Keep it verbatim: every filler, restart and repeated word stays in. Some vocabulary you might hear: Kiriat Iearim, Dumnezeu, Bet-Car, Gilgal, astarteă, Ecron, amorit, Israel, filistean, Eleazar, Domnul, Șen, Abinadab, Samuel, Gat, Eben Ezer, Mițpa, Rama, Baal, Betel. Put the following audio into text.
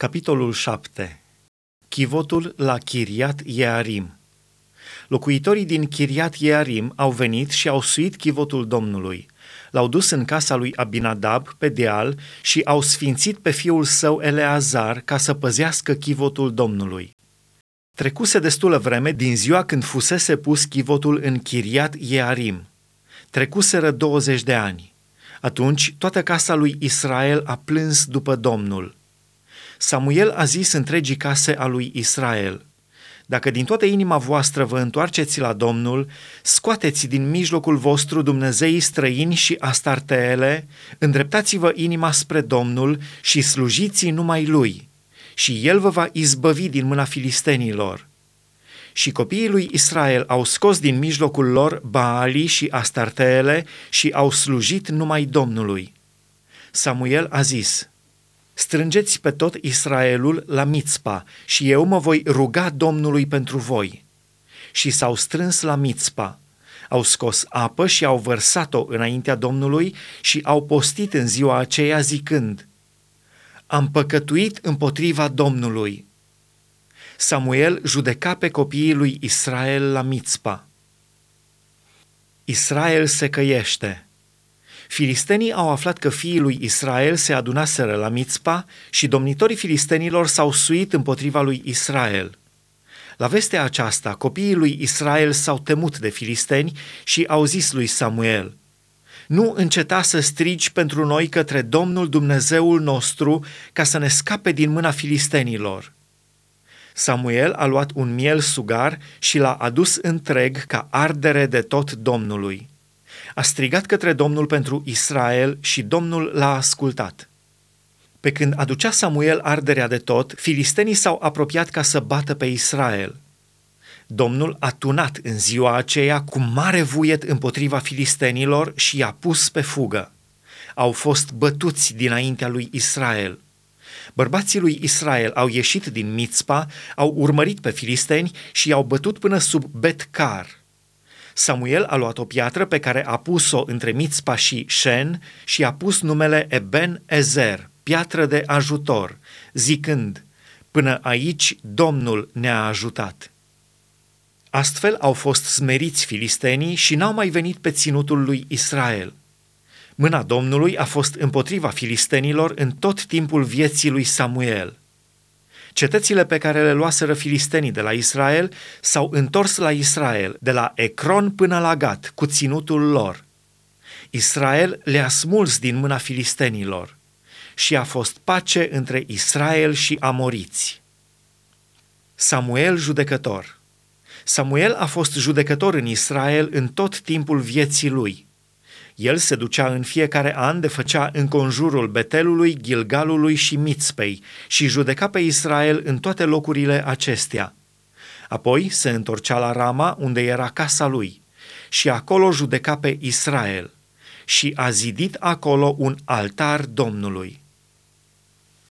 Capitolul șapte. Chivotul la Kiriat Iearim. Locuitorii din Kiriat Iearim au venit și au suit chivotul Domnului. L-au dus în casa lui Abinadab pe deal și au sfințit pe fiul său Eleazar ca să păzească chivotul Domnului. Trecuse destulă vreme din ziua când fusese pus chivotul în Kiriat Iearim. Trecuseră douăzeci de ani. Atunci toată casa lui Israel a plâns după Domnul. Samuel a zis întregii case a lui Israel: dacă din toată inima voastră vă întoarceți la Domnul, scoateți din mijlocul vostru dumnezeii străini și astarteele, îndreptați-vă inima spre Domnul și slujiți numai Lui, și El vă va izbăvi din mâna filistenilor. Și copiii lui Israel au scos din mijlocul lor Baalii și astarteele și au slujit numai Domnului. Samuel a zis: strângeți pe tot Israelul la Mițpa și eu mă voi ruga Domnului pentru voi. Și s-au strâns la Mițpa, au scos apă și au vărsat-o înaintea Domnului și au postit în ziua aceea zicând: am păcătuit împotriva Domnului. Samuel judeca pe copiii lui Israel la Mițpa. Israel se căiește. Filistenii au aflat că fiii lui Israel se adunaseră la Mițpa și domnitorii filistenilor s-au suit împotriva lui Israel. La vestea aceasta, copiii lui Israel s-au temut de filisteni și au zis lui Samuel: nu înceta să strigi pentru noi către Domnul Dumnezeul nostru ca să ne scape din mâna filistenilor. Samuel a luat un miel sugar și l-a adus întreg ca ardere de tot Domnului. A strigat către Domnul pentru Israel și Domnul l-a ascultat. Pe când aducea Samuel arderea de tot, filistenii s-au apropiat ca să bată pe Israel. Domnul a tunat în ziua aceea cu mare vuiet împotriva filistenilor și i-a pus pe fugă. Au fost bătuți dinaintea lui Israel. Bărbații lui Israel au ieșit din Mițpa, au urmărit pe filisteni și i-au bătut până sub Bet-Car. Samuel a luat o piatră pe care a pus-o între Mițpa și Șen și a pus numele Eben Ezer, piatră de ajutor, zicând: până aici Domnul ne-a ajutat. Astfel au fost smeriți filistenii și n-au mai venit pe ținutul lui Israel. Mâna Domnului a fost împotriva filistenilor în tot timpul vieții lui Samuel. Cetățile pe care le luaseră filistenii de la Israel s-au întors la Israel, de la Ecron până la Gat, cu ținutul lor. Israel le-a smuls din mâna filistenilor și a fost pace între Israel și amoriți. Samuel judecător. Samuel a fost judecător în Israel în tot timpul vieții lui. El se ducea în fiecare an de făcea în conjurul Betelului, Gilgalului și Mițpei și judeca pe Israel în toate locurile acestea. Apoi se întorcea la Rama, unde era casa lui, și acolo judeca pe Israel și a zidit acolo un altar Domnului.